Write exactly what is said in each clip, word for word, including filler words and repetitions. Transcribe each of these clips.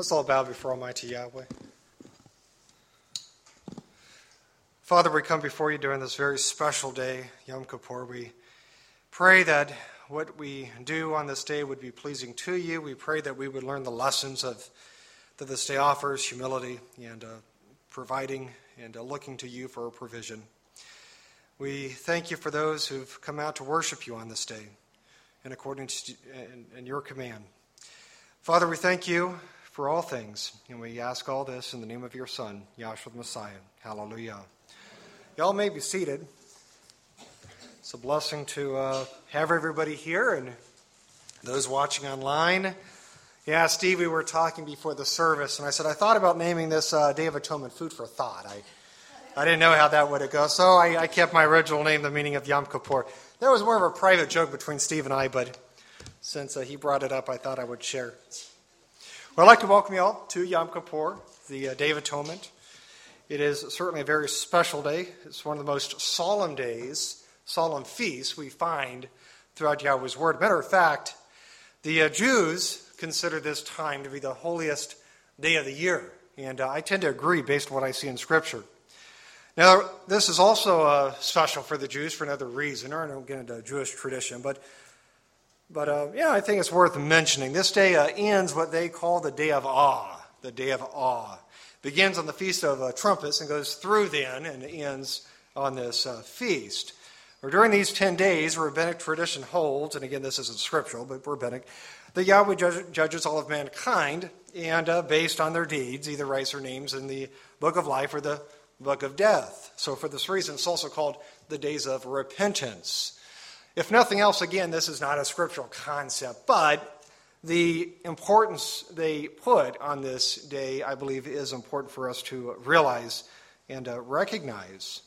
Let's all bow before Almighty Yahweh. Father, we come before you during this very special day, Yom Kippur. We pray that what we do on this day would be pleasing to you. We pray that we would learn the lessons of that this day offers, humility and uh, providing and uh, looking to you for provision. We thank you for those who've come out to worship you on this day and according to in, in your command. Father, we thank you for all things, and we ask all this in the name of your Son, Yahshua the Messiah. Hallelujah. Y'all may be seated. It's a blessing to uh, have everybody here and those watching online. Yeah, Steve, we were talking before the service, and I said, I thought about naming this uh, Day of Atonement Food for Thought. I I didn't know how that would go, so I, I kept my original name, the meaning of Yom Kippur. That was more of a private joke between Steve and I, but since uh, he brought it up, I thought I would share. Well, I'd like to welcome you all to Yom Kippur, the uh, Day of Atonement. It is certainly a very special day. It's one of the most solemn days, solemn feasts we find throughout Yahweh's Word. Matter of fact, the uh, Jews consider this time to be the holiest day of the year. And uh, I tend to agree based on what I see in Scripture. Now, this is also uh, special for the Jews for another reason. I don't get into Jewish tradition, but, but uh, yeah, I think it's worth mentioning. This day uh, ends what they call the Day of Awe. The Day of Awe. It begins on the Feast of uh, Trumpets and goes through then and ends on this uh, feast. Or during these ten days, rabbinic tradition holds, and again, this isn't scriptural, but rabbinic, that Yahweh judge, judges all of mankind, and uh, based on their deeds, either writes their names in the book of life or the book of death. So for this reason, it's also called the days of repentance. If nothing else, again, this is not a scriptural concept, but the importance they put on this day, I believe, is important for us to realize and uh, recognize.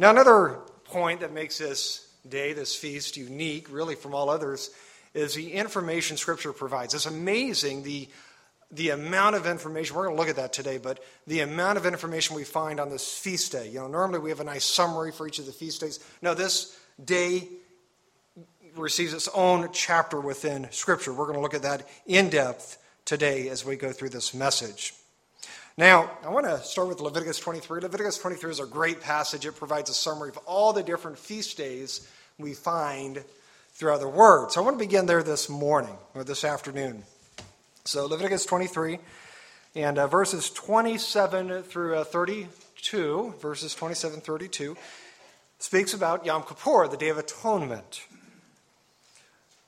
Now, another point that makes this day, this feast, unique really from all others is the information Scripture provides. It's amazing the the amount of information. We're going to look at that today, but the amount of information we find on this feast day. You know, normally we have a nice summary for each of the feast days. No, this day receives its own chapter within Scripture. We're going to look at that in depth today as we go through this message. Now, I want to start with Leviticus twenty-three. Leviticus twenty-three is a great passage. It provides a summary of all the different feast days we find throughout the Word. So I want to begin there this morning, or this afternoon. So Leviticus twenty-three, and uh, verses twenty-seven through uh, thirty-two, verses twenty-seven through thirty-two, speaks about Yom Kippur, the Day of Atonement.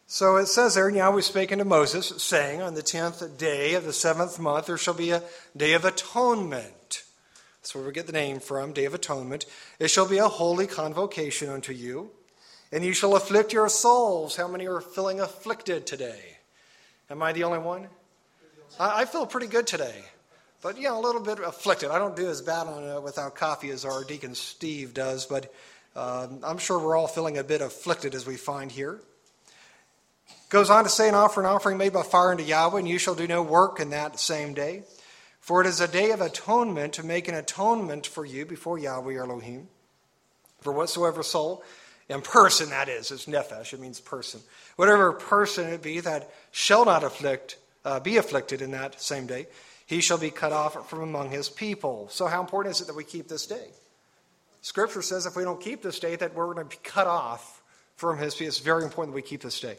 So it says there, Yahweh spake unto Moses, saying, on the tenth day of the seventh month there shall be a day of atonement. That's where we get the name from, Day of Atonement. It shall be a holy convocation unto you, and you shall afflict your souls. How many are feeling afflicted today? Am I the only one? I, I feel pretty good today, but yeah, a little bit afflicted. I don't do as bad on uh, without coffee as our deacon Steve does, but uh, I'm sure we're all feeling a bit afflicted as we find here. Goes on to say, and offer an offering made by fire unto Yahweh, and you shall do no work in that same day. For it is a day of atonement to make an atonement for you before Yahweh your Elohim. For whatsoever soul, and person that is, it's nephesh, it means person. Whatever person it be that shall not afflict, uh, be afflicted in that same day, he shall be cut off from among his people. So how important is it that we keep this day? Scripture says if we don't keep this day, that we're going to be cut off from his people. It's very important that we keep this day.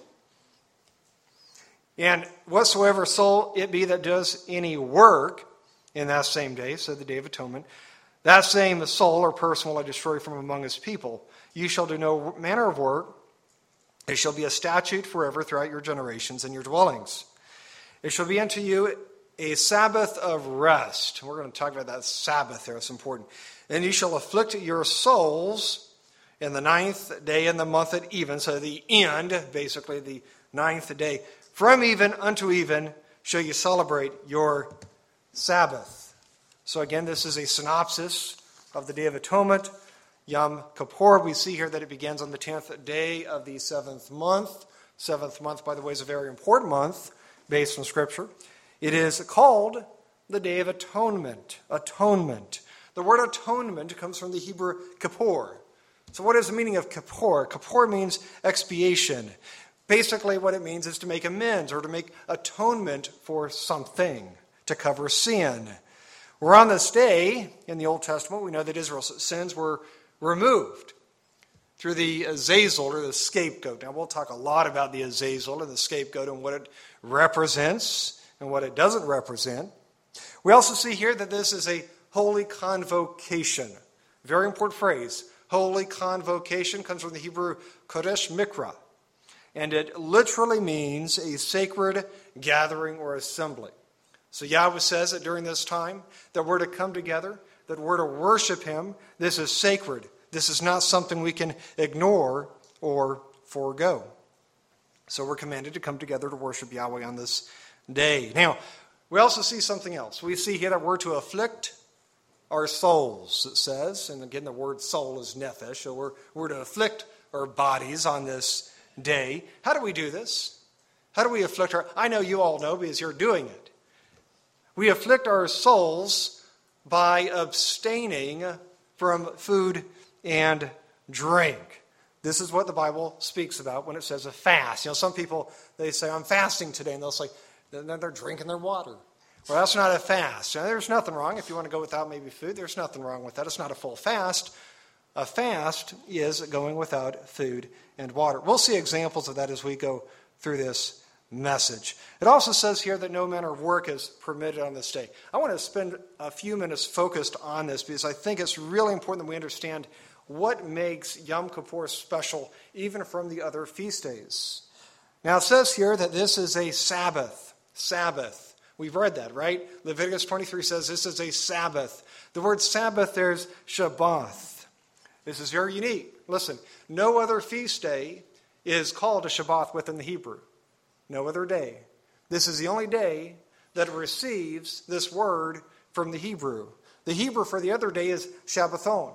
And whatsoever soul it be that does any work in that same day, so the Day of Atonement, that same soul or person will I destroy from among his people. You shall do no manner of work. It shall be a statute forever throughout your generations and your dwellings. It shall be unto you a Sabbath of rest. We're going to talk about that Sabbath there. It's important. And you shall afflict your souls in the ninth day in the month at even. So the end, basically the ninth day. From even unto even shall you celebrate your Sabbath. So again, this is a synopsis of the Day of Atonement, Yom Kippur. We see here that it begins on the tenth day of the seventh month. Seventh month, by the way, is a very important month based on Scripture. It is called the Day of Atonement. Atonement. The word atonement comes from the Hebrew kippur. So what is the meaning of kippur? Kippur means expiation. Basically, what it means is to make amends or to make atonement for something. to cover sin. We're on this day in the Old Testament. We know that Israel's sins were removed through the Azazel, or the scapegoat. Now, we'll talk a lot about the Azazel and the scapegoat and what it represents and what it doesn't represent. We also see here that this is a holy convocation. Very important phrase. Holy convocation comes from the Hebrew kodesh mikra, and it literally means a sacred gathering or assembly. So Yahweh says that during this time that we're to come together, that we're to worship him. This is sacred. This is not something we can ignore or forego. So we're commanded to come together to worship Yahweh on this day. Now, we also see something else. We see here that we're to afflict our souls, it says. And again, the word soul is nephesh. So we're, we're to afflict our bodies on this day. How do we do this? How do we afflict our... I know you all know because you're doing it. We afflict our souls by abstaining from food and drink. This is what the Bible speaks about when it says a fast. You know, some people, they say, I'm fasting today, and they'll say, then they're drinking their water. Well, that's not a fast. Now, there's nothing wrong. If you want to go without maybe food, there's nothing wrong with that. It's not a full fast. A fast is going without food and water. We'll see examples of that as we go through this message. It also says here that no manner of work is permitted on this day. I want to spend a few minutes focused on this because I think it's really important that we understand what makes Yom Kippur special even from the other feast days. Now it says here that this is a Sabbath. Sabbath. We've read that, right? Leviticus twenty-three says this is a Sabbath. The word Sabbath, there's Shabbath. This is very unique. Listen, no other feast day is called a Shabbath within the Hebrew. No other day. This is the only day that receives this word from the Hebrew. The Hebrew for the other day is Shabbathon.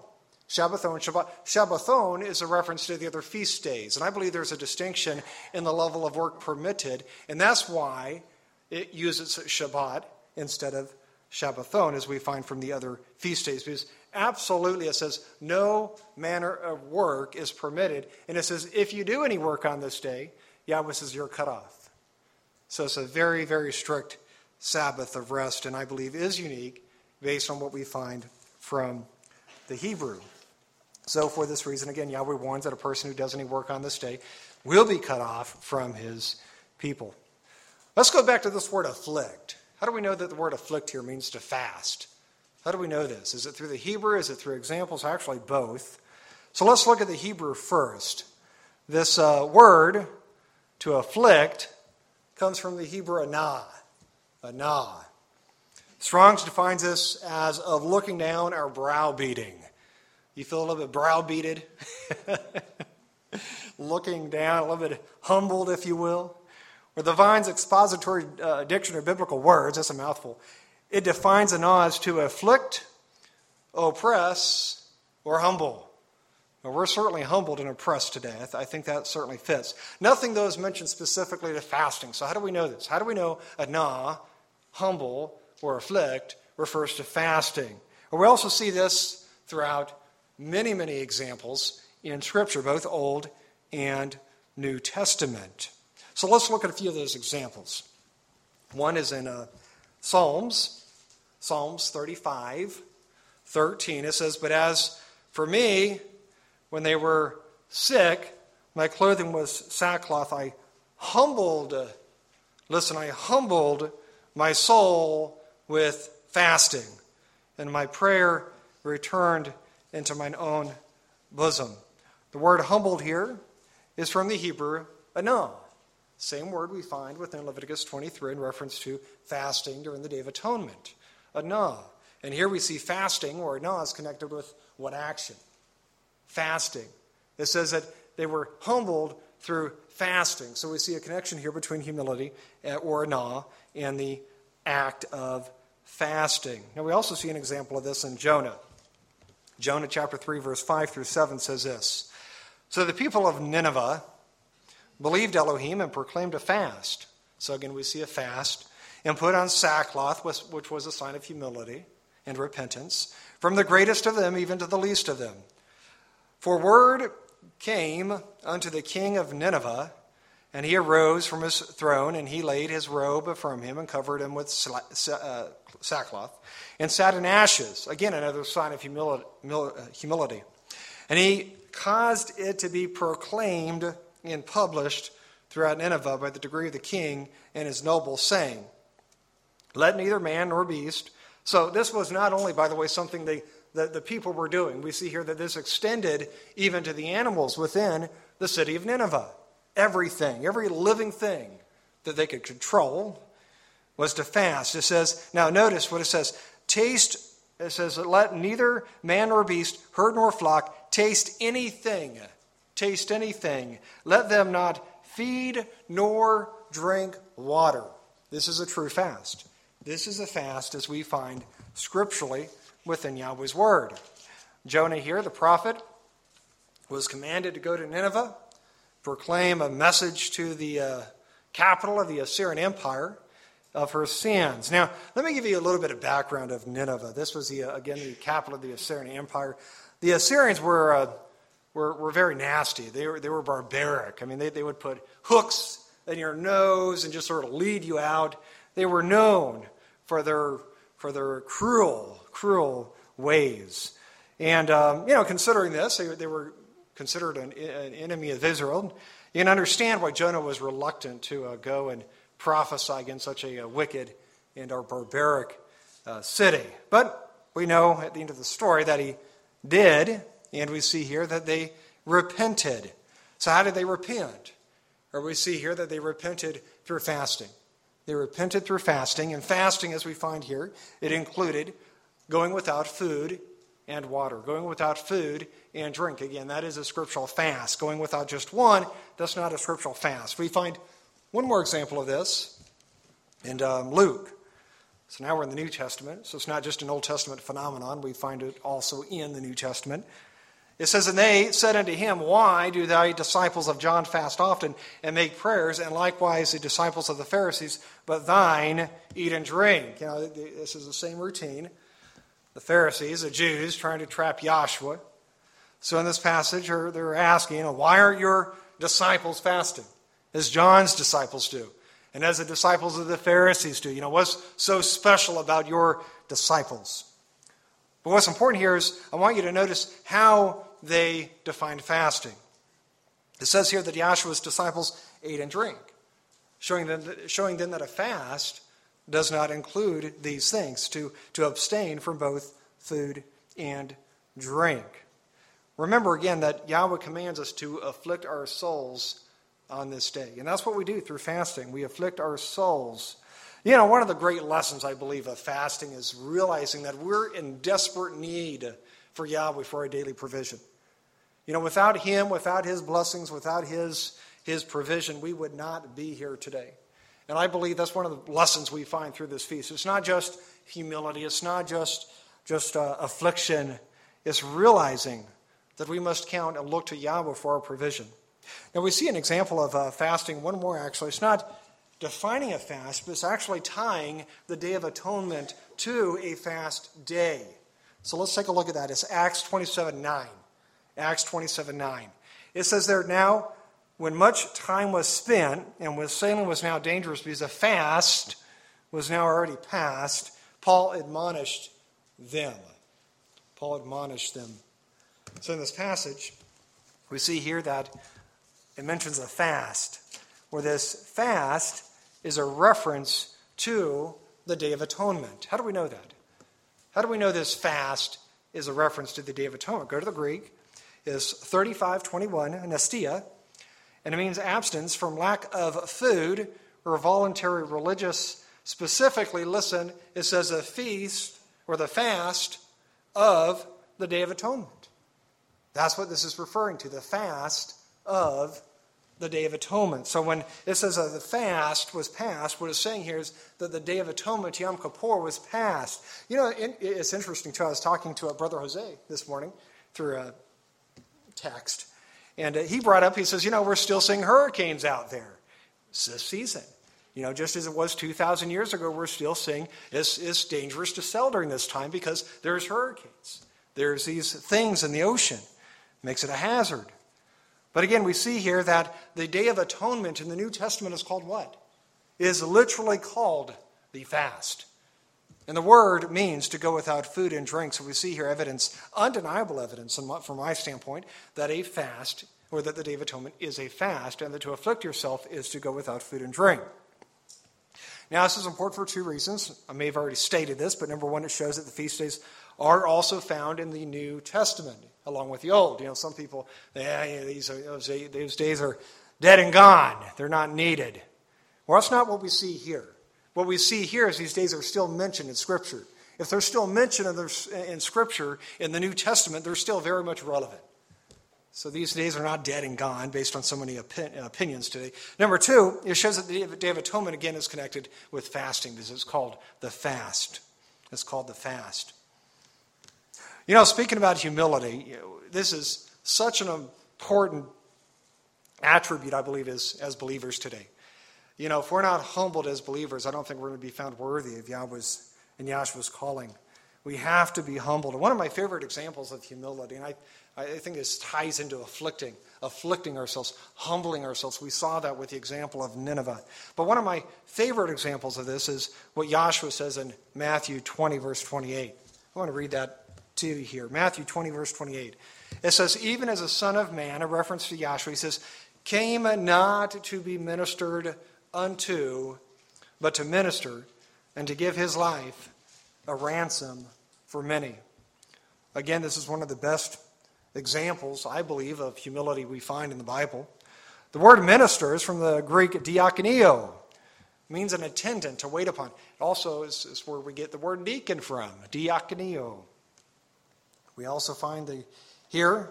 Shabbathon, Shabbat. Shabbathon is a reference to the other feast days. And I believe there's a distinction in the level of work permitted. And that's why it uses Shabbat instead of Shabbathon, as we find from the other feast days. Because absolutely it says no manner of work is permitted. And it says if you do any work on this day, Yahweh says you're cut off. So it's a very, very strict Sabbath of rest, and I believe is unique based on what we find from the Hebrew. So for this reason, again, Yahweh warns that a person who does any work on this day will be cut off from his people. Let's go back to this word afflict. How do we know that the word afflict here means to fast? How do we know this? Is it through the Hebrew? Is it through examples? Actually, both. So let's look at the Hebrew first. This uh, word, to afflict, comes from the Hebrew anah, anah. Strong's defines this as of looking down or browbeating. You feel a little bit browbeated? Looking down, a little bit humbled, if you will. Or the Vine's expository uh, dictionary of biblical words, that's a mouthful, it defines anah as to afflict, oppress, or humble. Well, we're certainly humbled and oppressed today. I, th- I think that certainly fits. Nothing, though, is mentioned specifically to fasting. So how do we know this? How do we know anah, humble, or afflict refers to fasting? And we also see this throughout many, many examples in Scripture, both Old and New Testament. So let's look at a few of those examples. One is in uh, Psalms, Psalms thirty-five, thirteen. It says, "But as for me, when they were sick, my clothing was sackcloth. I humbled, listen, I humbled my soul with fasting, and my prayer returned into mine own bosom." The word humbled here is from the Hebrew anah. Same word we find within Leviticus twenty-three in reference to fasting during the Day of Atonement. Anah. And here we see fasting, or anah, is connected with what action? Fasting. It says that they were humbled through fasting. So we see a connection here between humility, or anah, and the act of fasting. Now we also see an example of this in Jonah. Jonah chapter three, verse five through seven says this. "So the people of Nineveh believed Elohim and proclaimed a fast." So again we see a fast. "And put on sackcloth," which was a sign of humility and repentance, "from the greatest of them even to the least of them. For word came unto the king of Nineveh And he arose from his throne, and he laid his robe from him and covered him with sackcloth and sat in ashes. Again, another sign of humility. And he caused it to be proclaimed and published throughout Nineveh by the decree of the king and his nobles, saying, let neither man nor beast. So this was not only, by the way, something they, the, the people were doing. We see here that this extended even to the animals within the city of Nineveh. Everything, every living thing that they could control was to fast. It says, now notice what it says, taste, it says, let neither man nor beast, herd nor flock, taste anything, taste anything. Let them not feed nor drink water. This is a true fast. This is a fast as we find scripturally within Yahweh's word. Jonah here, the prophet, was commanded to go to Nineveh, proclaim a message to the uh, capital of the Assyrian Empire of her sins. Now, let me give you a little bit of background of Nineveh. This was, the, uh, again, the capital of the Assyrian Empire. The Assyrians were uh, were, were very nasty. They were, they were barbaric. I mean, they, they would put hooks in your nose and just sort of lead you out. They were known for their for their cruel, cruel ways. And, um, you know, considering this, they, they were considered an, an enemy of Israel, you can understand why Jonah was reluctant to uh, go and prophesy against such a, a wicked and a barbaric uh, city. But we know at the end of the story that he did, and we see here that they repented. So how did they repent? Or we see here that they repented through fasting. They repented through fasting, and fasting, as we find here, it included going without food and water, going without food and drink. Again, that is a scriptural fast. Going without just one, that's not a scriptural fast. We find one more example of this in um, Luke. So now we're in the New Testament, so it's not just an Old Testament phenomenon. We find it also in the New Testament. It says, and they said unto him, why do thy disciples of John fast often and make prayers, and likewise the disciples of the Pharisees, but thine eat and drink? You know, this is the same routine. The Pharisees, the Jews, trying to trap Yahshua. So in this passage, they're asking, you know, why aren't your disciples fasting, as John's disciples do, and as the disciples of the Pharisees do? You know, what's so special about your disciples? But what's important here is I want you to notice how they defined fasting. It says here that Yahshua's disciples ate and drank, showing them that, showing them that a fast does not include these things, to, to abstain from both food and drink. Remember again that Yahweh commands us to afflict our souls on this day. And that's what we do through fasting. We afflict our souls. You know, one of the great lessons, I believe, of fasting is realizing that we're in desperate need for Yahweh for our daily provision. You know, without Him, without His blessings, without His, His provision, we would not be here today. And I believe that's one of the lessons we find through this feast. It's not just humility. It's not just, just uh, affliction. It's realizing that we must count and look to Yahweh for our provision. Now, we see an example of uh, fasting, one more actually. It's not defining a fast, but it's actually tying the Day of Atonement to a fast day. So let's take a look at that. It's Acts twenty-seven nine. Acts twenty-seven nine. It says there, now, when much time was spent, and when sailing was now dangerous because the fast was now already past, Paul admonished them. Paul admonished them. So in this passage, we see here that it mentions a fast, where this fast is a reference to the Day of Atonement. How do we know that? How do we know this fast is a reference to the Day of Atonement? Go to the Greek. It's thirty-five twenty-one, nesteia. And it means abstinence from lack of food or voluntary religious. Specifically, listen, it says a feast or the fast of the Day of Atonement. That's what this is referring to, the fast of the Day of Atonement. So when it says that the fast was passed, what it's saying here is that the Day of Atonement, Yom Kippur, was passed. You know, it's interesting, too. I was talking to Brother Jose this morning through a text. And he brought up, he says, you know, we're still seeing hurricanes out there. It's this season. You know, just as it was two thousand years ago, we're still seeing it's, it's dangerous to sail during this time because there's hurricanes. There's these things in the ocean. It makes it a hazard. But again, we see here that the Day of Atonement in the New Testament is called what? It is literally called the fast. And the word means to go without food and drink. So we see here evidence, undeniable evidence from my standpoint, that a fast, or that the Day of Atonement is a fast, and that to afflict yourself is to go without food and drink. Now, this is important for two reasons. I may have already stated this, but number one, it shows that the feast days are also found in the New Testament, along with the Old. You know, some people, yeah, yeah, these, those, those days are dead and gone. They're not needed. Well, that's not what we see here. What we see here is these days are still mentioned in Scripture. If they're still mentioned in Scripture, in the New Testament, they're still very much relevant. So these days are not dead and gone based on so many opin- opinions today. Number two, it shows that the Day of Atonement, again, is connected with fasting because it's called the fast. It's called the fast. You know, speaking about humility, this is such an important attribute, I believe, as, as believers today. You know, if we're not humbled as believers, I don't think we're going to be found worthy of Yahweh's and Yahshua's calling. We have to be humbled. And one of my favorite examples of humility, and I, I think this ties into afflicting, afflicting ourselves, humbling ourselves. We saw that with the example of Nineveh. But one of my favorite examples of this is what Yahshua says in Matthew twenty, verse twenty-eight. I want to read that to you here. Matthew twenty, verse twenty-eight. It says, even as a son of man, a reference to Yahshua, he says, came not to be ministered unto, but to minister, and to give his life a ransom for many. Again, this is one of the best examples, I believe, of humility we find in the Bible. The word minister is from the Greek diakoneo. It means an attendant, to wait upon. It also is, is where we get the word deacon from, diakoneo. We also find the here,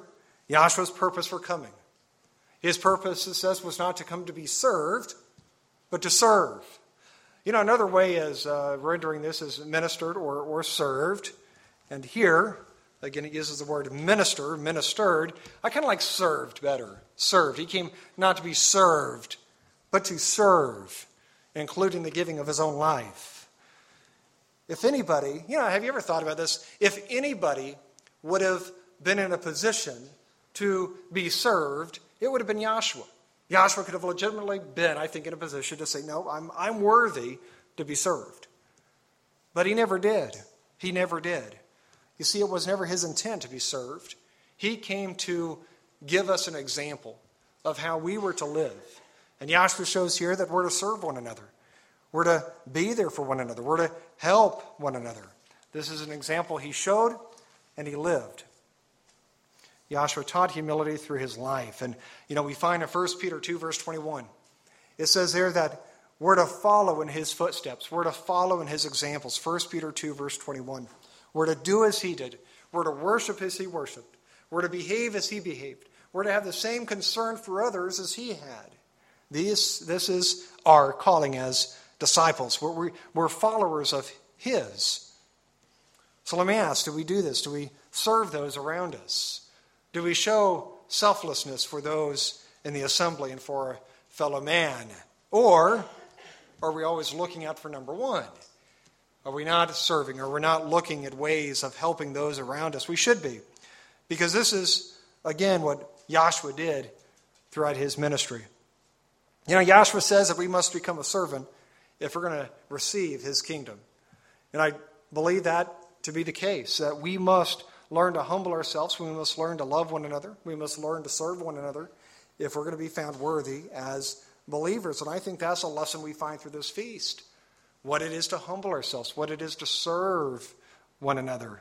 Yahshua's purpose for coming. His purpose, it says, was not to come to be served, but to serve. You know, another way is uh, rendering this is ministered or, or served. And here, again, it uses the word minister, ministered. I kind of like served better. Served. He came not to be served, but to serve, including the giving of his own life. If anybody, you know, have you ever thought about this? If anybody would have been in a position to be served, it would have been Yahshua. Yahshua could have legitimately been, I think, in a position to say, no, I'm I'm worthy to be served. But he never did. He never did. You see, it was never his intent to be served. He came to give us an example of how we were to live. And Yahshua shows here that we're to serve one another. We're to be there for one another. We're to help one another. This is an example he showed and he lived. Yahshua taught humility through his life. And, you know, we find in First Peter two, verse twenty-one, it says there that we're to follow in his footsteps. We're to follow in his examples. First Peter two, verse twenty-one. We're to do as he did. We're to worship as he worshiped. We're to behave as he behaved. We're to have the same concern for others as he had. These, this is our calling as disciples. We're, we're followers of his. So let me ask, do we do this? Do we serve those around us? Do we show selflessness for those in the assembly and for a fellow man? Or are we always looking out for number one? Are we not serving? Or we're not looking at ways of helping those around us? We should be. Because this is, again, what Yahshua did throughout his ministry. You know, Yahshua says that we must become a servant if we're going to receive his kingdom. And I believe that to be the case, that we must learn to humble ourselves. We must learn to love one another. We must learn to serve one another if we're going to be found worthy as believers. And I think that's a lesson we find through this feast, what it is to humble ourselves, what it is to serve one another.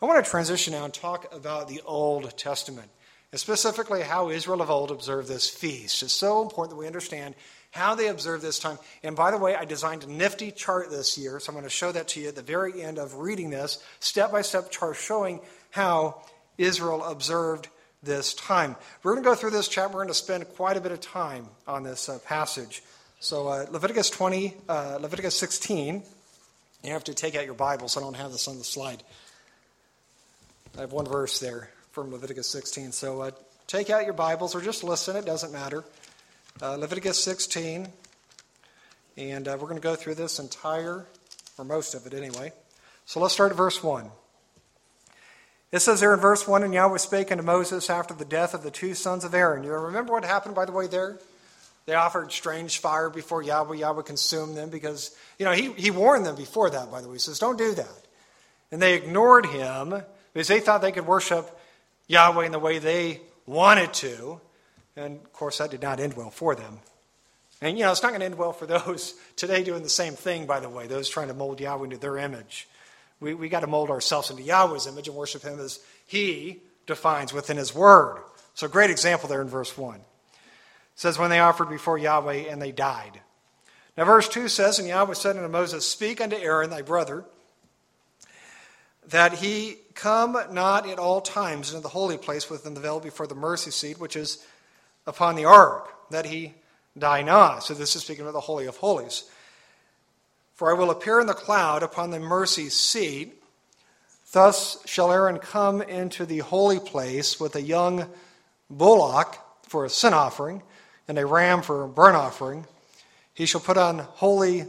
I want to transition now and talk about the Old Testament, and specifically how Israel of old observed this feast. It's so important that we understand how they observed this time. And by the way, I designed a nifty chart this year, so I'm going to show that to you at the very end of reading this, step-by-step chart showing how Israel observed this time. We're going to go through this chapter. We're going to spend quite a bit of time on this uh, passage. So uh, Leviticus twenty, uh, Leviticus sixteen, you have to take out your Bible, so I don't have this on the slide. I have one verse there from Leviticus sixteen. So uh, take out your Bibles or just listen. It doesn't matter. Uh, Leviticus sixteen, and uh, we're going to go through this entire, or most of it anyway. So let's start at verse one. It says there in verse one, and Yahweh spake unto Moses after the death of the two sons of Aaron. You remember what happened, by the way, there? They offered strange fire before Yahweh. Yahweh consumed them because, you know, he, he warned them before that, by the way. He says, don't do that. And they ignored him because they thought they could worship Yahweh in the way they wanted to. And, of course, that did not end well for them. And, you know, it's not going to end well for those today doing the same thing, by the way, those trying to mold Yahweh into their image. We we got to mold ourselves into Yahweh's image and worship him as he defines within his word. So great example there in verse one. It says, when they offered before Yahweh, and they died. Now verse two says, and Yahweh said unto Moses, speak unto Aaron thy brother, that he come not at all times into the holy place within the veil before the mercy seat, which is upon the ark, that he die not. So this is speaking of the Holy of Holies. For I will appear in the cloud upon the mercy seat. Thus shall Aaron come into the holy place with a young bullock for a sin offering and a ram for a burnt offering. He shall put on holy,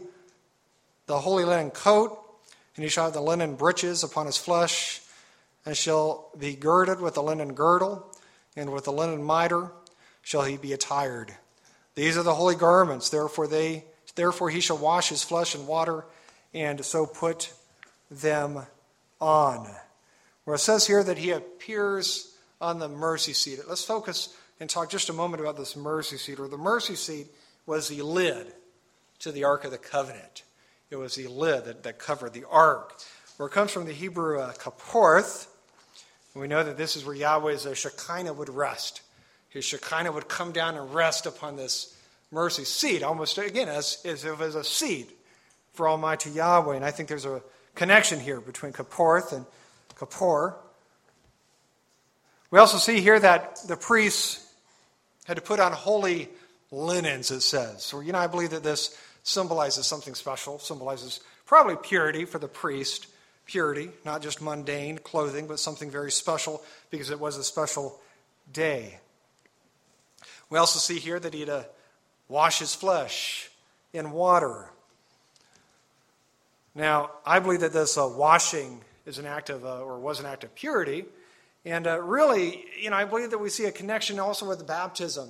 the holy linen coat, and he shall have the linen breeches upon his flesh, and shall be girded with the linen girdle, and with the linen mitre shall he be attired. These are the holy garments, therefore they Therefore he shall wash his flesh in water, and so put them on. Where it says here that he appears on the mercy seat. Let's focus and talk just a moment about this mercy seat. Or the mercy seat was the lid to the Ark of the Covenant. It was the lid that, that covered the Ark. Where it comes from the Hebrew uh, Kaporth, we know that this is where Yahweh's Shekinah would rest. His Shekinah would come down and rest upon this mercy seat, almost again as, as if it was a seat for Almighty Yahweh. And I think there's a connection here between Kaporth and Kippur. We also see here that the priests had to put on holy linens, it says. So, you know, I believe that this symbolizes something special, symbolizes probably purity for the priest, purity, not just mundane clothing, but something very special because it was a special day. We also see here that he had a wash his flesh in water. Now, I believe that this uh, washing is an act of, uh, or was an act of purity. And uh, really, you know, I believe that we see a connection also with baptism.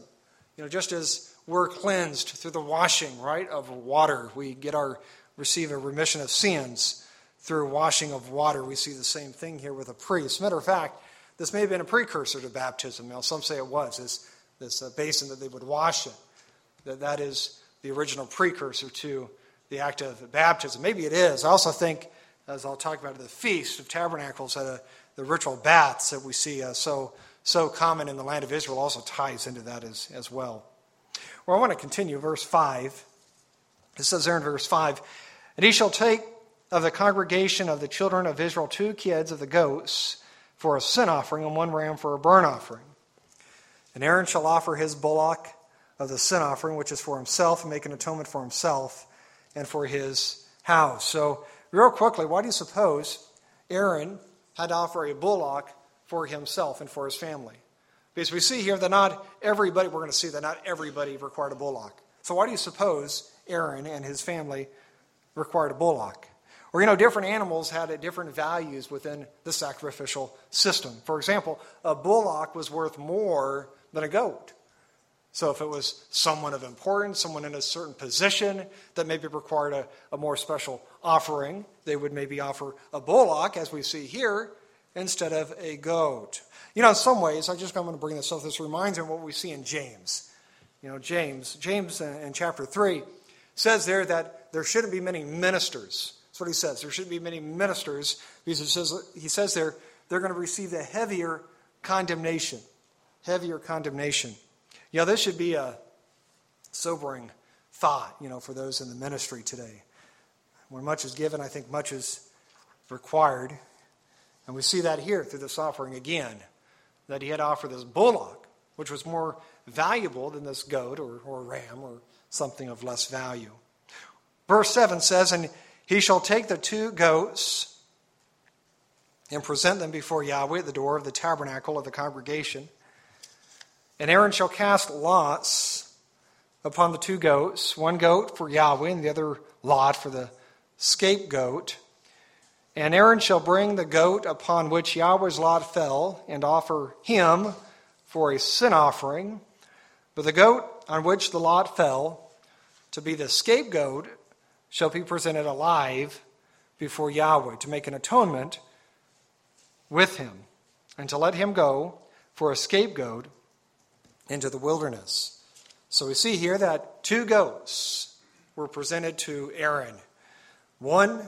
You know, just as we're cleansed through the washing, right, of water, we get our, receive a remission of sins through washing of water. We see the same thing here with a priest. Matter of fact, this may have been a precursor to baptism. Now, some say it was, this, this uh, basin that they would wash in. That that is the original precursor to the act of baptism. Maybe it is. I also think, as I'll talk about, the Feast of Tabernacles, uh, the ritual baths that we see uh, so so common in the land of Israel also ties into that as, as well. Well, I want to continue. Verse five. It says there in verse five, and he shall take of the congregation of the children of Israel two kids of the goats for a sin offering and one ram for a burnt offering. And Aaron shall offer his bullock of the sin offering, which is for himself, and make an atonement for himself and for his house. So, real quickly, why do you suppose Aaron had to offer a bullock for himself and for his family? Because we see here that not everybody, we're going to see that not everybody required a bullock. So why do you suppose Aaron and his family required a bullock? Or, you know, different animals had different values within the sacrificial system. For example, a bullock was worth more than a goat. So if it was someone of importance, someone in a certain position that maybe required a, a more special offering, they would maybe offer a bullock, as we see here, instead of a goat. You know, in some ways, I just I'm going to bring this up. This reminds me of what we see in James. You know, James, James in, in chapter three says there that there shouldn't be many ministers. That's what he says. There shouldn't be many ministers because it says, he says there they're going to receive the heavier condemnation. Heavier condemnation. You know, this should be a sobering thought, you know, for those in the ministry today. When much is given, I think much is required. And we see that here through this offering again, that he had offered this bullock, which was more valuable than this goat or, or ram or something of less value. Verse seven says, and he shall take the two goats and present them before Yahweh at the door of the tabernacle of the congregation. And Aaron shall cast lots upon the two goats, one goat for Yahweh and the other lot for the scapegoat. And Aaron shall bring the goat upon which Yahweh's lot fell and offer him for a sin offering, but the goat on which the lot fell, to be the scapegoat, shall be presented alive before Yahweh to make an atonement with him, and to let him go for a scapegoat into the wilderness. So we see here that two goats were presented to Aaron. One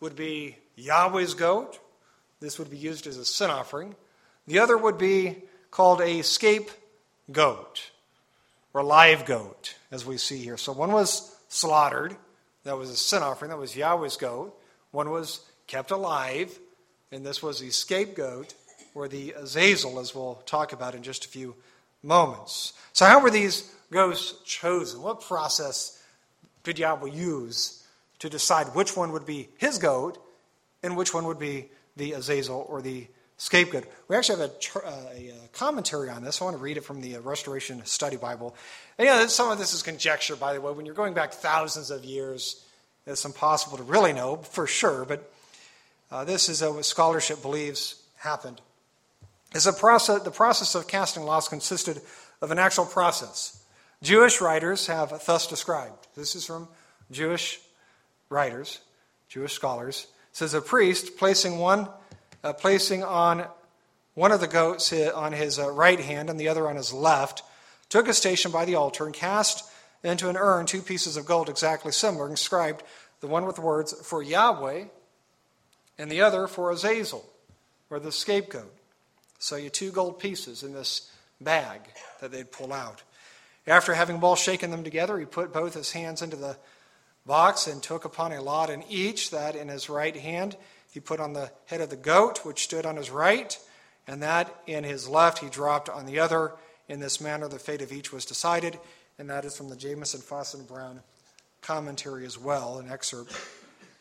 would be Yahweh's goat. This would be used as a sin offering. The other would be called a scapegoat, or live goat, as we see here. So one was slaughtered. That was a sin offering. That was Yahweh's goat. One was kept alive. And this was the scapegoat, or the Azazel, as we'll talk about in just a few moments. So how were these goats chosen? What process did Yahweh use to decide which one would be his goat and which one would be the Azazel, or the scapegoat? We actually have a, a commentary on this. I want to read it from the Restoration Study Bible. And, you know, some of this is conjecture, by the way. When you're going back thousands of years, it's impossible to really know for sure. But uh, this is what scholarship believes happened. It's a process. The process of casting lots consisted of an actual process. Jewish writers have thus described. This is from Jewish writers, Jewish scholars. It says a priest placing one, uh, placing on one of the goats on his uh, right hand and the other on his left, took a station by the altar and cast into an urn two pieces of gold exactly similar, inscribed the one with the words for Yahweh, and the other for Azazel, or the scapegoat. So you two gold pieces in this bag that they'd pull out. After having well shaken them together, he put both his hands into the box and took upon a lot in each, that in his right hand he put on the head of the goat, which stood on his right, and that in his left he dropped on the other. In this manner the fate of each was decided, and that is from the Jamieson, Fausset, and Brown commentary as well, an excerpt.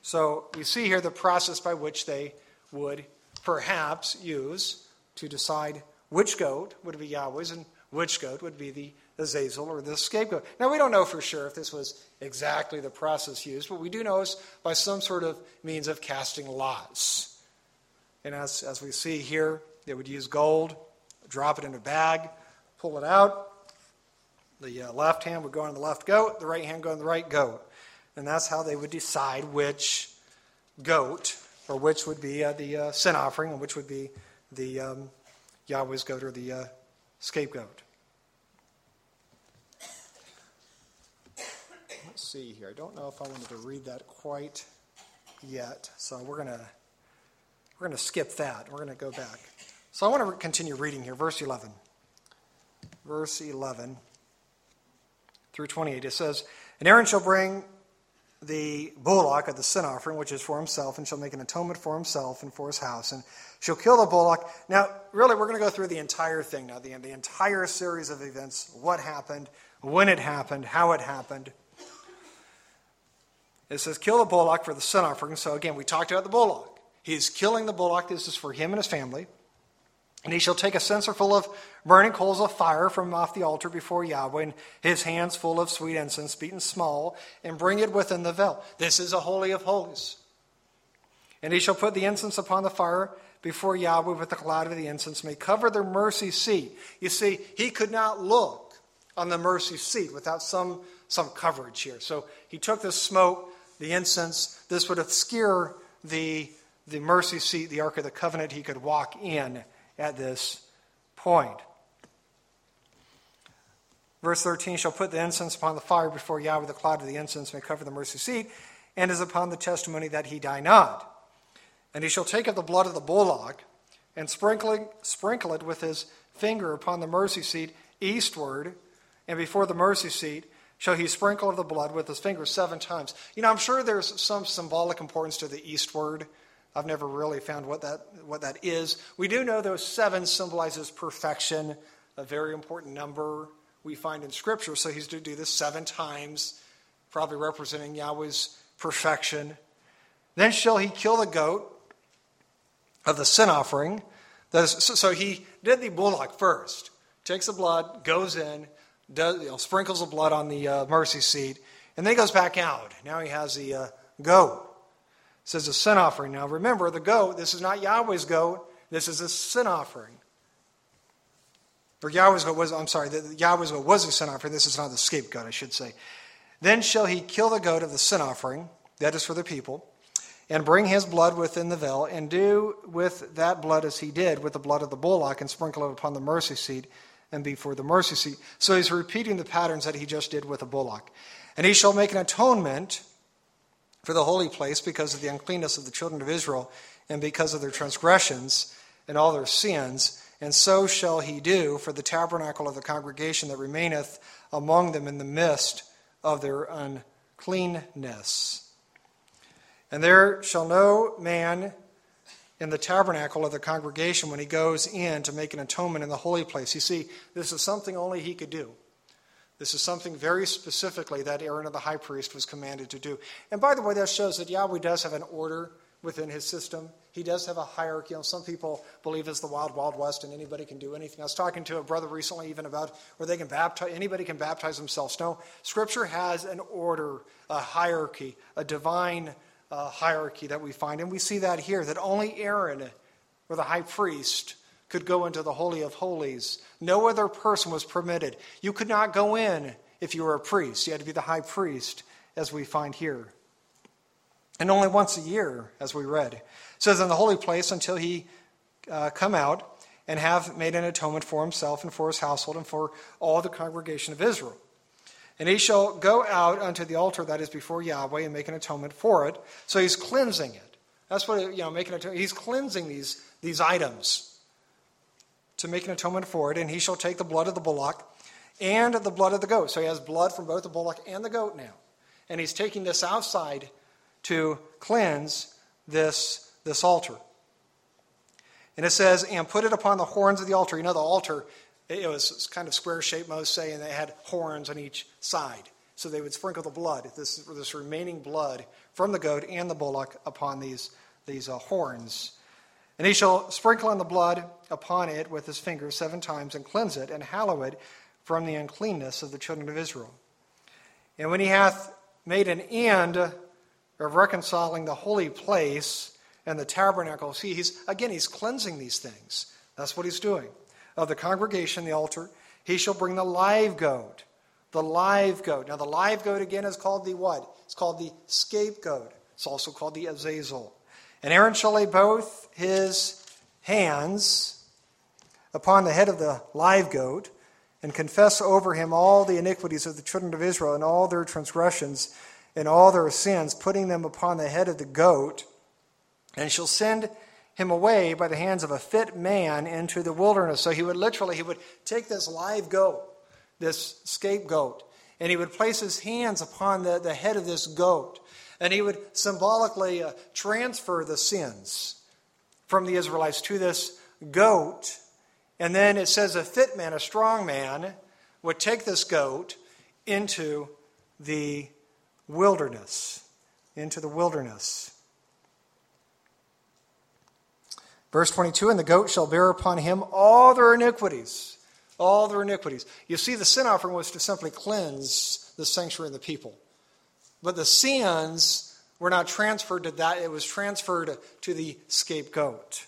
So we see here the process by which they would perhaps use to decide which goat would be Yahweh's and which goat would be the Azazel, or the scapegoat. Now, we don't know for sure if this was exactly the process used, but we do know it's by some sort of means of casting lots. And as, as we see here, they would use gold, drop it in a bag, pull it out. The uh, left hand would go on the left goat, the right hand go on the right goat. And that's how they would decide which goat, or which would be uh, the uh, sin offering, and which would be the um, Yahweh's goat, or the uh, scapegoat. Let's see here. I don't know if I wanted to read that quite yet, so we're gonna we're gonna skip that. We're gonna go back. So I want to continue reading here, verse eleven, verse eleven through twenty-eight. It says, "And Aaron shall bring the bullock of the sin offering, which is for himself, and shall make an atonement for himself and for his house, and shall kill the bullock." Now, really, we're going to go through the entire thing now, the, the entire series of events, what happened, when it happened, how it happened. It says, kill the bullock for the sin offering. So again, we talked about the bullock. He's killing the bullock. This is for him and his family. And he shall take a censer full of burning coals of fire from off the altar before Yahweh, and his hands full of sweet incense, beaten small, and bring it within the veil. This is a holy of holies. And he shall put the incense upon the fire before Yahweh, with the cloud of the incense may cover the mercy seat. You see, he could not look on the mercy seat without some, some coverage here. So he took this smoke, the incense. This would obscure the, the mercy seat, the Ark of the Covenant. He could walk in at this point. Verse thirteen, shall put the incense upon the fire before Yahweh, the cloud of the incense may cover the mercy seat, and is upon the testimony that he die not. And he shall take of the blood of the bullock, and sprinkling, sprinkle it with his finger upon the mercy seat eastward, and before the mercy seat shall he sprinkle of the blood with his finger seven times. You know, I'm sure there's some symbolic importance to the eastward. I've never really found what that what that is. We do know, though, seven symbolizes perfection, a very important number we find in Scripture. So he's to do this seven times, probably representing Yahweh's perfection. Then shall he kill the goat of the sin offering. So he did the bullock first, takes the blood, goes in, does, you know, sprinkles the blood on the uh, mercy seat, and then he goes back out. Now he has the uh, goat. says a sin offering. Now remember, the goat, this is not Yahweh's goat. This is a sin offering. Or Yahweh's goat was, I'm sorry, the, Yahweh's goat was a sin offering. This is not the scapegoat, I should say. Then shall he kill the goat of the sin offering, that is for the people, and bring his blood within the veil, and do with that blood as he did with the blood of the bullock, and sprinkle it upon the mercy seat and before the mercy seat. So he's repeating the patterns that he just did with the bullock. And he shall make an atonement for the holy place because of the uncleanness of the children of Israel and because of their transgressions and all their sins. And so shall he do for the tabernacle of the congregation that remaineth among them in the midst of their uncleanness. And there shall no man in the tabernacle of the congregation when he goes in to make an atonement in the holy place. You see, this is something only he could do. This is something very specifically that Aaron of the high priest was commanded to do. And by the way, that shows that Yahweh does have an order within his system. He does have a hierarchy. You know, some people believe it's the wild, wild west and anybody can do anything. I was talking to a brother recently even about where they can baptize, anybody can baptize themselves. No, Scripture has an order, a hierarchy, a divine uh, hierarchy that we find. And we see that here, that only Aaron or the high priest could go into the Holy of Holies. No other person was permitted. You could not go in if you were a priest. You had to be the high priest, as we find here. And only once a year, as we read. It says, in the holy place until he uh, come out and have made an atonement for himself and for his household and for all the congregation of Israel. And he shall go out unto the altar that is before Yahweh and make an atonement for it. So he's cleansing it. That's what, you know, making atonement. He's cleansing these, these items to make an atonement for it. And he shall take the blood of the bullock and the blood of the goat. So he has blood from both the bullock and the goat now. And he's taking this outside to cleanse this, this altar. And it says, and put it upon the horns of the altar. You know, the altar, it was kind of square-shaped, most say, and they had horns on each side. So they would sprinkle the blood, this, this remaining blood from the goat and the bullock upon these, these uh, horns. And he shall sprinkle on the blood upon it with his finger seven times and cleanse it and hallow it from the uncleanness of the children of Israel. And when he hath made an end of reconciling the holy place and the tabernacle. See, he's, again, he's cleansing these things. That's what he's doing. Of the congregation, the altar, he shall bring the live goat. The live goat. Now, the live goat, again, is called the what? It's called the scapegoat. It's also called the Azazel. And Aaron shall lay both his hands upon the head of the live goat and confess over him all the iniquities of the children of Israel and all their transgressions and all their sins, putting them upon the head of the goat, and shall send him away by the hands of a fit man into the wilderness. So he would literally, he would take this live goat, this scapegoat, and he would place his hands upon the, the head of this goat, and he would symbolically uh, transfer the sins from the Israelites to this goat. And then it says a fit man, a strong man, would take this goat into the wilderness, into the wilderness. Verse twenty-two, and the goat shall bear upon him all their iniquities, all their iniquities. You see, the sin offering was to simply cleanse the sanctuary and the people. But the sins were not transferred to that. It was transferred to the scapegoat.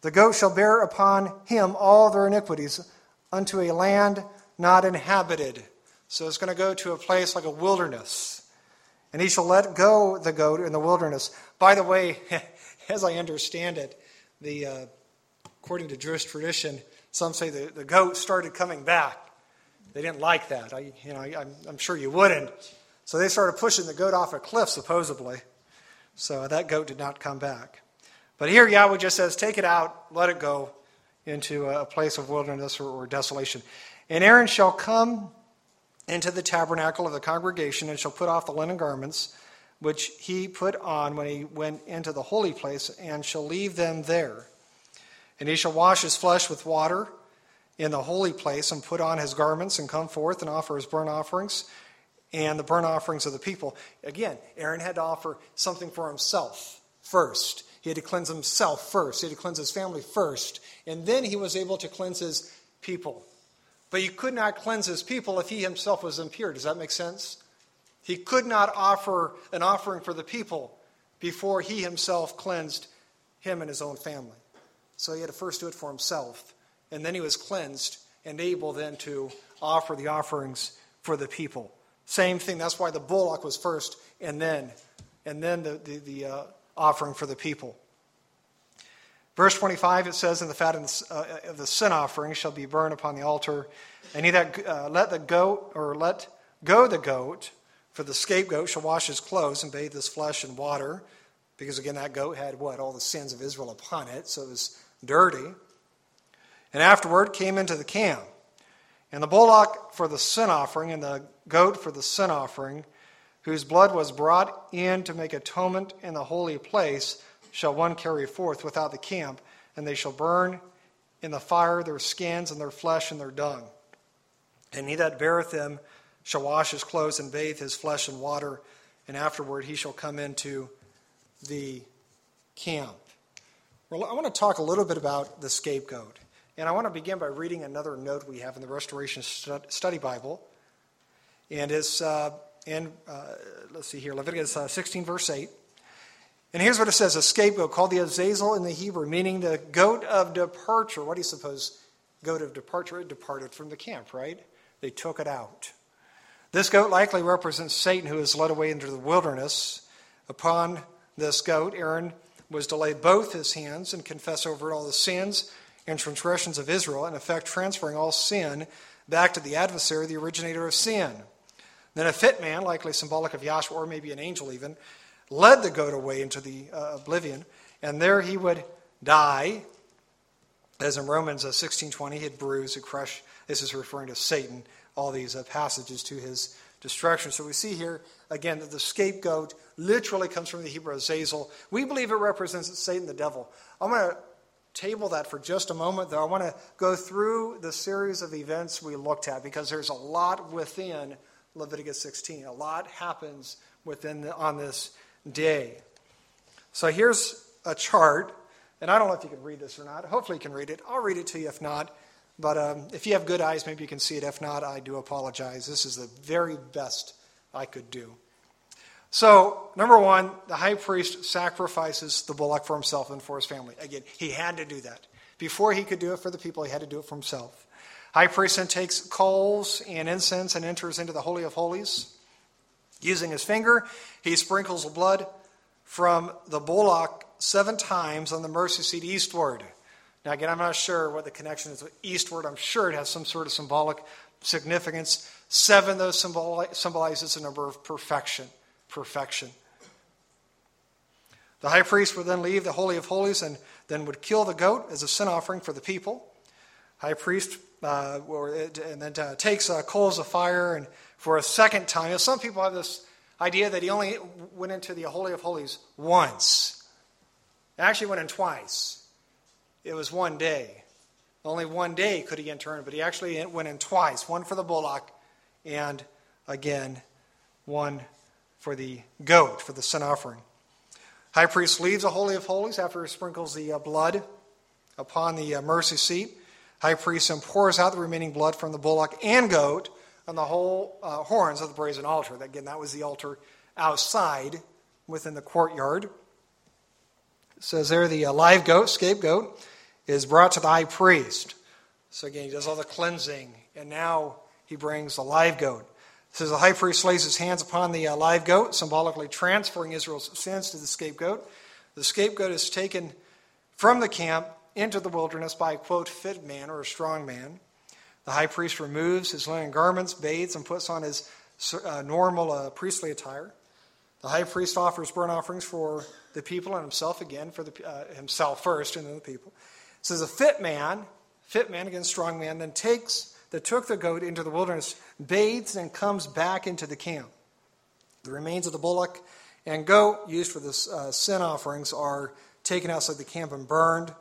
The goat shall bear upon him all their iniquities unto a land not inhabited. So it's going to go to a place like a wilderness. And he shall let go the goat in the wilderness. By the way, as I understand it, the uh, according to Jewish tradition, some say the, the goat started coming back. They didn't like that. I, you know, I, I'm, I'm sure you wouldn't. So they started pushing the goat off a cliff, supposedly. So that goat did not come back. But here Yahweh just says, take it out, let it go into a place of wilderness or, or desolation. And Aaron shall come into the tabernacle of the congregation and shall put off the linen garments which he put on when he went into the holy place and shall leave them there. And he shall wash his flesh with water in the holy place and put on his garments and come forth and offer his burnt offerings and the burnt offerings of the people. Again, Aaron had to offer something for himself first. He had to cleanse himself first. He had to cleanse his family first. And then he was able to cleanse his people. But he could not cleanse his people if he himself was impure. Does that make sense? He could not offer an offering for the people before he himself cleansed him and his own family. So he had to first do it for himself, and then he was cleansed and able then to offer the offerings for the people. Same thing. That's why the bullock was first, and then, and then the the, the uh, offering for the people. Verse twenty-five, it says, "And the fat of the sin offering shall be burned upon the altar, and he that uh, let the goat or let go the goat for the scapegoat shall wash his clothes and bathe his flesh in water," because again that goat had what all the sins of Israel upon it, so it was dirty. "And afterward came into the camp. And the bullock for the sin offering and the goat for the sin offering, whose blood was brought in to make atonement in the holy place, shall one carry forth without the camp, and they shall burn in the fire their skins and their flesh and their dung. And he that beareth them shall wash his clothes and bathe his flesh in water, and afterward he shall come into the camp." Well, I want to talk a little bit about the scapegoat. And I want to begin by reading another note we have in the Restoration Study Bible. And it's uh, in, uh, let's see here, Leviticus sixteen, verse eight. And here's what it says: "A scapegoat called the Azazel in the Hebrew, meaning the goat of departure." What do you suppose goat of departure? It departed from the camp, right? They took it out. "This goat likely represents Satan, who is led away into the wilderness. Upon this goat, Aaron was to lay both his hands and confess over all the sins and transgressions of Israel, in effect transferring all sin back to the adversary, the originator of sin. Then a fit man, likely symbolic of Yahshua, or maybe an angel even, led the goat away into the uh, oblivion, and there he would die. As in Romans sixteen twenty, he had bruised, he crushed. This is referring to Satan, all these uh, passages to his destruction. So we see here, again, that the scapegoat literally comes from the Hebrew Azazel. We believe it represents Satan, the devil. I'm going to table that for just a moment, though. I want to go through the series of events we looked at, because there's a lot within Leviticus sixteen. A lot happens within the, on this day. So here's a chart, and I don't know if you can read this or not. Hopefully you can read it. I'll read it to you if not. But um, if you have good eyes, maybe you can see it. If not, I do apologize. This is the very best I could do. So, number one, the high priest sacrifices the bullock for himself and for his family. Again, he had to do that. Before he could do it for the people, he had to do it for himself. High priest then takes coals and incense and enters into the Holy of Holies. Using his finger, he sprinkles blood from the bullock seven times on the mercy seat eastward. Now, again, I'm not sure what the connection is with eastward. I'm sure it has some sort of symbolic significance. Seven, though, symbolizes the number of perfection. Perfection. The high priest would then leave the Holy of Holies and then would kill the goat as a sin offering for the people. High priest uh, and then uh, takes uh, coals of fire and for a second time. Now, some people have this idea that he only went into the Holy of Holies once. He actually went in twice. It was one day. Only one day could he enter in, but he actually went in twice. One for the bullock and again one for the goat, for the sin offering. High priest leaves the Holy of Holies after he sprinkles the uh, blood upon the uh, mercy seat. High priest then pours out the remaining blood from the bullock and goat on the whole uh, horns of the brazen altar. That, again, that was the altar outside within the courtyard. It says there the uh, live goat, scapegoat, is brought to the high priest. So again, he does all the cleansing, and now he brings the live goat. It says the high priest lays his hands upon the uh, live goat, symbolically transferring Israel's sins to the scapegoat. The scapegoat is taken from the camp into the wilderness by a, quote, fit man or a strong man. The high priest removes his linen garments, bathes, and puts on his uh, normal uh, priestly attire. The high priest offers burnt offerings for the people and himself again, for the, uh, himself first and then the people. It says a fit man, fit man against strong man, then takes... that took the goat into the wilderness, bathes and comes back into the camp. The remains of the bullock and goat used for the uh, sin offerings are taken outside the camp and burned.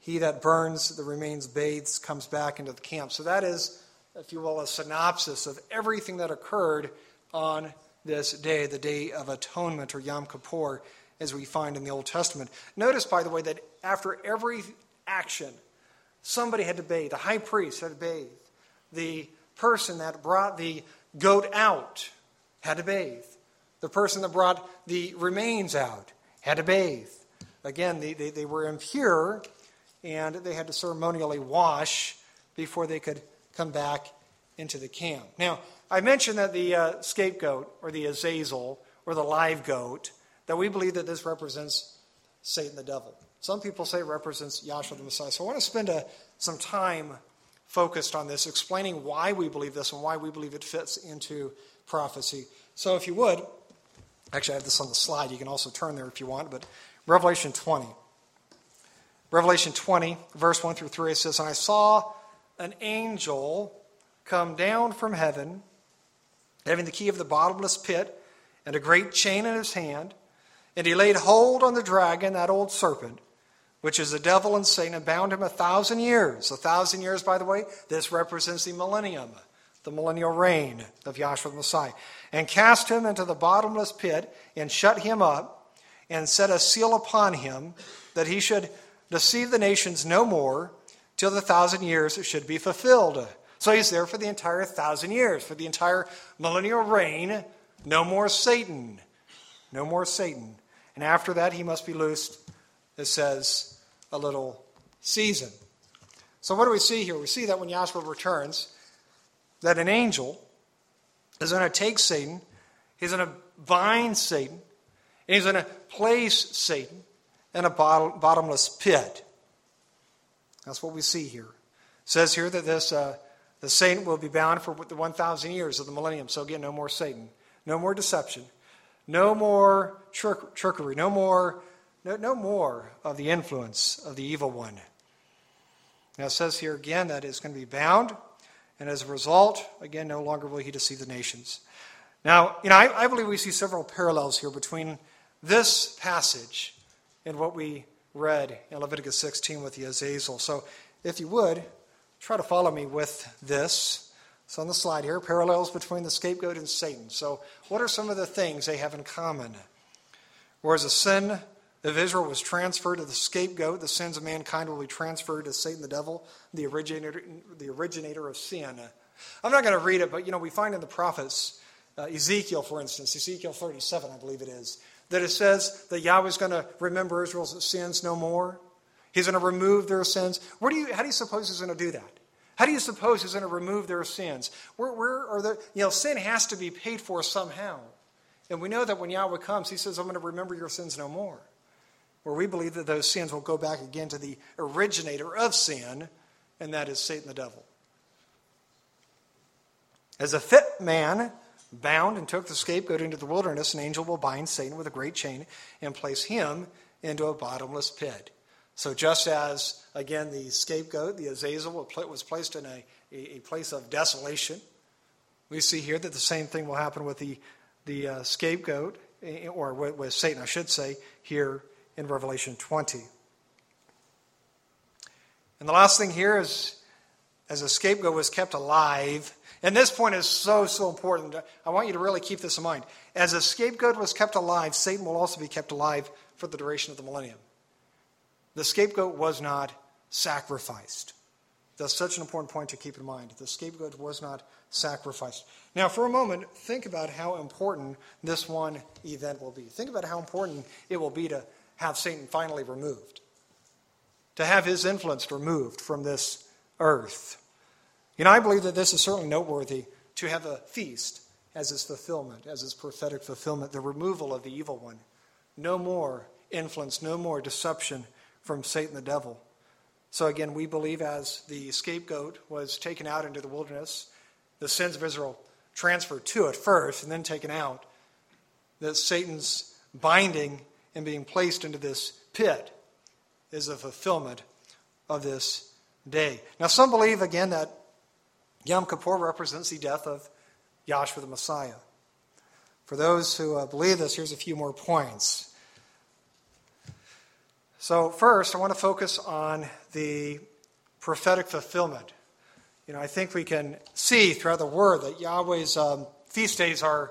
He that burns the remains, bathes, comes back into the camp. So that is, if you will, a synopsis of everything that occurred on this day, the Day of Atonement, or Yom Kippur, as we find in the Old Testament. Notice, by the way, that after every action, somebody had to bathe. The high priest had to bathe. The person that brought the goat out had to bathe. The person that brought the remains out had to bathe. Again, they, they, they were impure, and they had to ceremonially wash before they could come back into the camp. Now, I mentioned that the uh, scapegoat, or the Azazel, or the live goat, that we believe that this represents Satan the devil. Some people say it represents Yahshua the Messiah. So I want to spend a, some time focused on this, explaining why we believe this and why we believe it fits into prophecy. So if you would, actually I have this on the slide. You can also turn there if you want, but Revelation twenty. Revelation twenty, verse one through three, it says, "And I saw an angel come down from heaven, having the key of the bottomless pit, and a great chain in his hand. And he laid hold on the dragon, that old serpent, which is the devil and Satan, and bound him a thousand years. A thousand years, by the way, this represents the millennium, the millennial reign of Yahshua the Messiah. And cast him into the bottomless pit, and shut him up, and set a seal upon him, that he should deceive the nations no more, till the thousand years should be fulfilled." So he's there for the entire thousand years, for the entire millennial reign. No more Satan. No more Satan. And after that, he must be loosed, it says, a little season. So what do we see here? We see that when Yahshua returns, that an angel is going to take Satan, he's going to bind Satan, and he's going to place Satan in a bottomless pit. That's what we see here. It says here that this uh, the Satan will be bound for the one thousand years of the millennium. So again, no more Satan. No more deception. No more trick, trickery. No more, no, no more of the influence of the evil one. Now it says here again that it's going to be bound, and as a result, again, no longer will he deceive the nations. Now, you know, I, I believe we see several parallels here between this passage and what we read in Leviticus sixteen with the Azazel. So if you would, try to follow me with this. So on the slide here, parallels between the scapegoat and Satan. So what are some of the things they have in common? Whereas the sin of Israel was transferred to the scapegoat, the sins of mankind will be transferred to Satan the devil, the originator, the originator of sin. I'm not going to read it, but you know we find in the prophets, uh, Ezekiel, for instance, Ezekiel thirty-seven, I believe it is, that it says that Yahweh's going to remember Israel's sins no more. He's going to remove their sins. Where do you? How do you suppose he's going to do that? How do you suppose he's going to remove their sins? Where, where are the, you know, sin has to be paid for somehow. And we know that when Yahweh comes, he says, I'm going to remember your sins no more. Where we believe that those sins will go back again to the originator of sin, and that is Satan the devil. As a fit man bound and took the scapegoat into the wilderness, an angel will bind Satan with a great chain and place him into a bottomless pit. So just as, again, the scapegoat, the Azazel, was placed in a, a place of desolation, we see here that the same thing will happen with the, the uh, scapegoat, or with, with Satan, I should say, here in Revelation twenty. And the last thing here is, as a scapegoat was kept alive, and this point is so, so important. I want you to really keep this in mind. As a scapegoat was kept alive, Satan will also be kept alive for the duration of the millennium. The scapegoat was not sacrificed. That's such an important point to keep in mind. The scapegoat was not sacrificed. Now, for a moment, think about how important this one event will be. Think about how important it will be to have Satan finally removed, to have his influence removed from this earth. You know, I believe that this is certainly noteworthy to have a feast as its fulfillment, as its prophetic fulfillment, the removal of the evil one. No more influence, no more deception from Satan the devil. So again, we believe as the scapegoat was taken out into the wilderness, the sins of Israel transferred to it first and then taken out, that Satan's binding and being placed into this pit is a fulfillment of this day. Now some believe again that Yom Kippur represents the death of Yahshua the Messiah. For those who believe this, here's a few more points. So first, I want to focus on the prophetic fulfillment. You know, I think we can see throughout the Word that Yahweh's um, feast days are,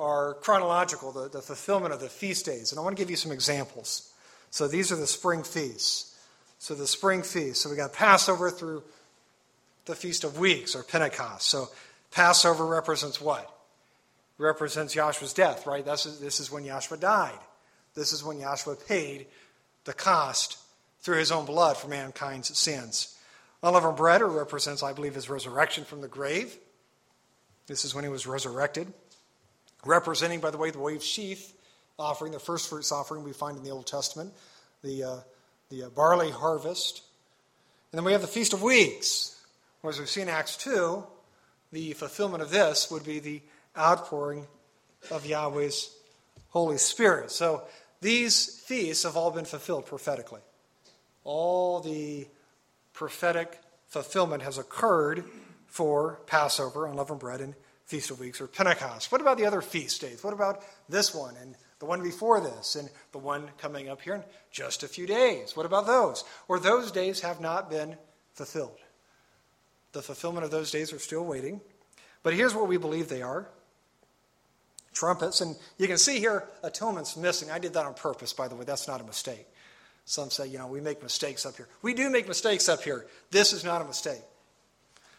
are chronological, the, the fulfillment of the feast days. And I want to give you some examples. So these are the spring feasts. So the spring feasts. So we got Passover through the Feast of Weeks, or Pentecost. So Passover represents what? represents Yahshua's death, right? This is, this is when Yahshua died. This is when Yahshua paid the cost through his own blood for mankind's sins. Unleavened bread represents, I believe, his resurrection from the grave. This is when he was resurrected. Representing, by the way, the wave sheaf offering, the first fruits offering we find in the Old Testament, the uh, the uh, barley harvest. And then we have the Feast of Weeks. As we've seen in Acts two, the fulfillment of this would be the outpouring of Yahweh's Holy Spirit. So these feasts have all been fulfilled prophetically. All the prophetic fulfillment has occurred for Passover, unleavened bread, and Feast of Weeks, or Pentecost. What about the other feast days? What about this one, and the one before this, and the one coming up here in just a few days? What about those? Or those days have not been fulfilled. The fulfillment of those days are still waiting. But here's what we believe they are. Trumpets. And you can see here, atonement's missing. I did that on purpose, by the way. That's not a mistake. Some say, you know, we make mistakes up here. We do make mistakes up here. This is not a mistake.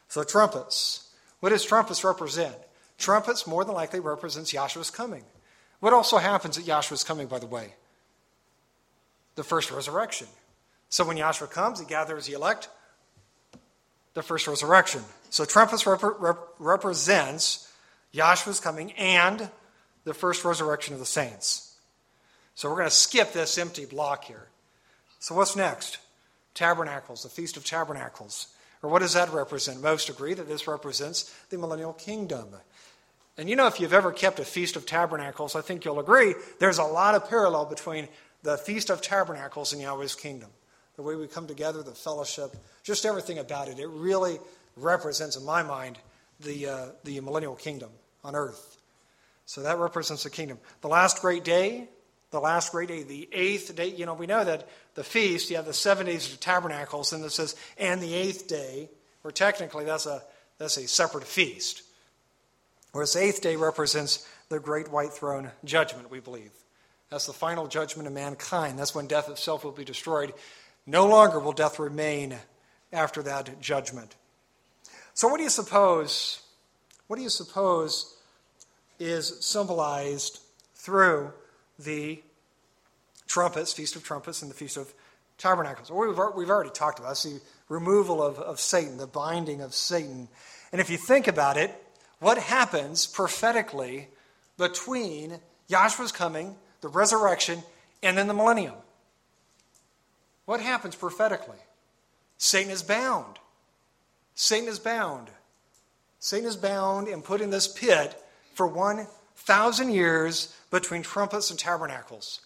So trumpets. What does trumpets represent? Trumpets more than likely represents Yahshua's coming. What also happens at Yahshua's coming, by the way? The first resurrection. So when Yahshua comes, he gathers the elect, the first resurrection. So trumpets rep- rep- represents Yahshua's coming and the first resurrection of the saints. So we're going to skip this empty block here. So what's next? Tabernacles, the Feast of Tabernacles. Or what does that represent? Most agree that this represents the millennial kingdom. And you know, if you've ever kept a Feast of Tabernacles, I think you'll agree there's a lot of parallel between the Feast of Tabernacles and Yahweh's kingdom. The way we come together, the fellowship, just everything about it. It really represents, in my mind, the uh, the millennial kingdom on earth. So that represents the kingdom. The last great day, the last great day, the eighth day. You know, we know that the feast, you have the seven days of tabernacles, and it says, and the eighth day, where technically that's a that's a separate feast. Whereas the eighth day represents the great white throne judgment, we believe. That's the final judgment of mankind. That's when death itself will be destroyed. No longer will death remain after that judgment. So what do you suppose, what do you suppose is symbolized through the trumpets, Feast of Trumpets, and the Feast of Tabernacles? We've already talked about it. It's the removal of, of Satan, the binding of Satan. And if you think about it, what happens prophetically between Yahshua's coming, the resurrection, and then the millennium? What happens prophetically? Satan is bound. Satan is bound. Satan is bound and put in this pit for one thousand years between trumpets and tabernacles.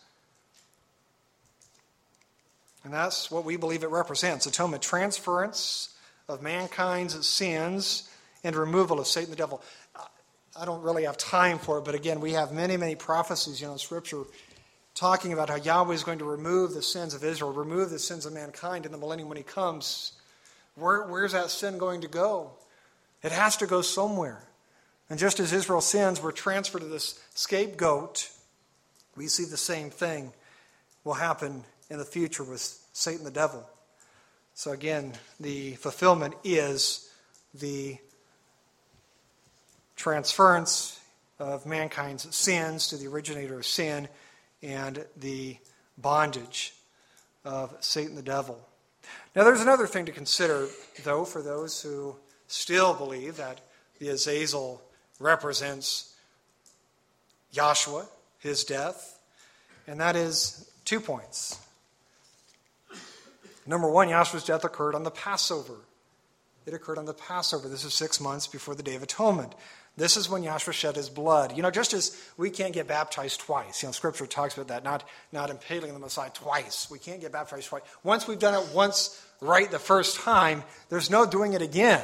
And that's what we believe it represents. Atonement, transference of mankind's sins, and removal of Satan the devil. I don't really have time for it, but again, we have many, many prophecies, you know, in Scripture talking about how Yahweh is going to remove the sins of Israel, remove the sins of mankind in the millennium when he comes. Where, where's that sin going to go? It has to go somewhere. And just as Israel's sins were transferred to this scapegoat, we see the same thing will happen in the future with Satan the devil. So again, the fulfillment is the transference of mankind's sins to the originator of sin and the bondage of Satan the devil. Now there's another thing to consider, though, for those who still believe that the Azazel represents Yahshua, his death, and that is two points. Number one, Yahshua's death occurred on the Passover. It occurred on the Passover. This is six months before the Day of Atonement. This is when Yahshua shed his blood. You know, just as we can't get baptized twice. You know, Scripture talks about that, not, not impaling the Messiah twice. We can't get baptized twice. Once we've done it once right the first time, there's no doing it again.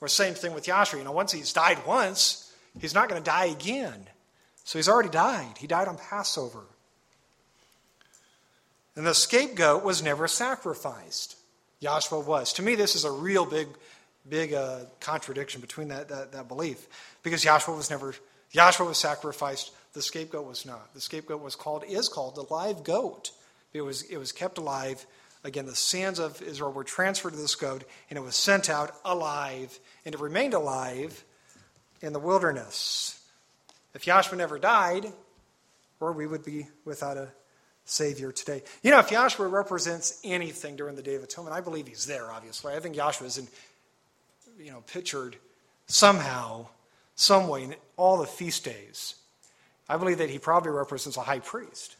Or same thing with Yahshua. You know, once he's died once, he's not going to die again. So he's already died. He died on Passover. And the scapegoat was never sacrificed. Yahshua was. To me, this is a real big Big uh, contradiction between that, that that belief, because Yahshua was never Yahshua was sacrificed. The scapegoat was not. The scapegoat was called is called the live goat. It was it was kept alive. Again, the sins of Israel were transferred to this goat, and it was sent out alive, and it remained alive in the wilderness If Yahshua never died, or we would be without a Savior today. You know, if Yahshua represents anything during the Day of Atonement, I believe he's there, obviously. I think Yahshua is in, you know, pictured somehow, some way, in all the feast days. I believe that he probably represents a high priest.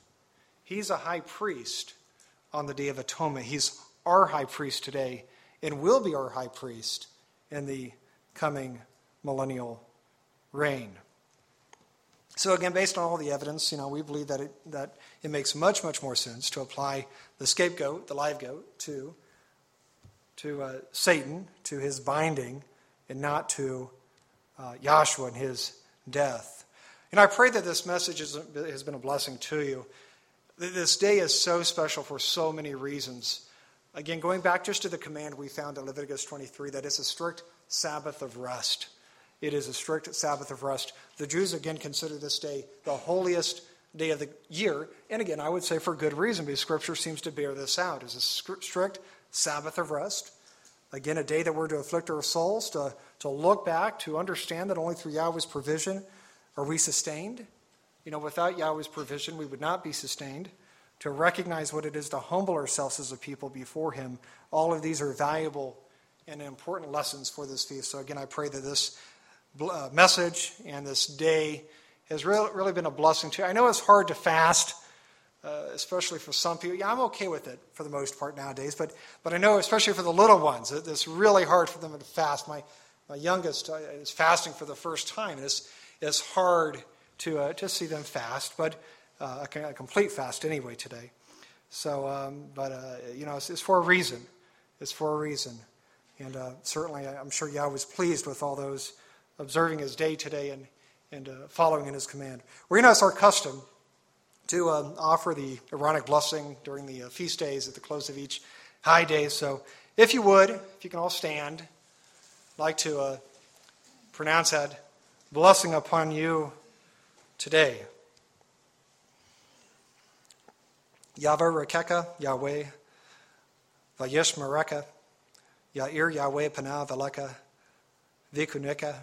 He's a high priest on the Day of Atonement. He's our high priest today and will be our high priest in the coming millennial reign. So again, based on all the evidence, you know, we believe that it, that it makes much, much more sense to apply the scapegoat, the live goat, to, to uh, Satan, to his binding, and not to uh, Yahshua and his death. And I pray that this message is, has been a blessing to you. This day is so special for so many reasons. Again, going back just to the command we found in Leviticus twenty-three, that it's a strict Sabbath of rest. It is a strict Sabbath of rest. The Jews, again, consider this day the holiest day of the year. And again, I would say for good reason, because Scripture seems to bear this out. It's a strict Sabbath of rest. Again, a day that we're to afflict our souls, to, to look back, to understand that only through Yahweh's provision are we sustained. You know, without Yahweh's provision, we would not be sustained. To recognize what it is to humble ourselves as a people before Him. All of these are valuable and important lessons for this feast. So again, I pray that this message and this day has really, really been a blessing to you. I know it's hard to fast, uh, especially for some people. Yeah, I'm okay with it for the most part nowadays, but but I know especially for the little ones, it, it's really hard for them to fast. My my youngest is fasting for the first time, and it's, it's hard to, uh, to see them fast, but uh, a complete fast anyway today. So, um, but, uh, you know, it's, it's for a reason. It's for a reason. And uh, certainly I'm sure Yahweh was pleased with all those observing his day today and, and uh, following in his command. We know it's our custom to um, offer the Aaronic blessing during the uh, feast days at the close of each high day. So if you would, if you can all stand, I'd like to uh, pronounce that blessing upon you today. Yahweh Rekeka, Yahweh, Vayesh Mereka, Yair Yahweh Panav Eleka, Vikuneka,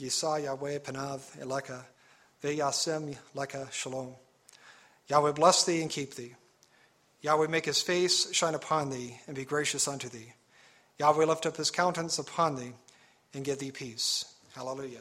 Yisa Yahweh Panav Eleka, Veyasem Leka Shalom. Yahweh bless thee and keep thee. Yahweh make his face shine upon thee and be gracious unto thee. Yahweh lift up his countenance upon thee and give thee peace. Hallelujah.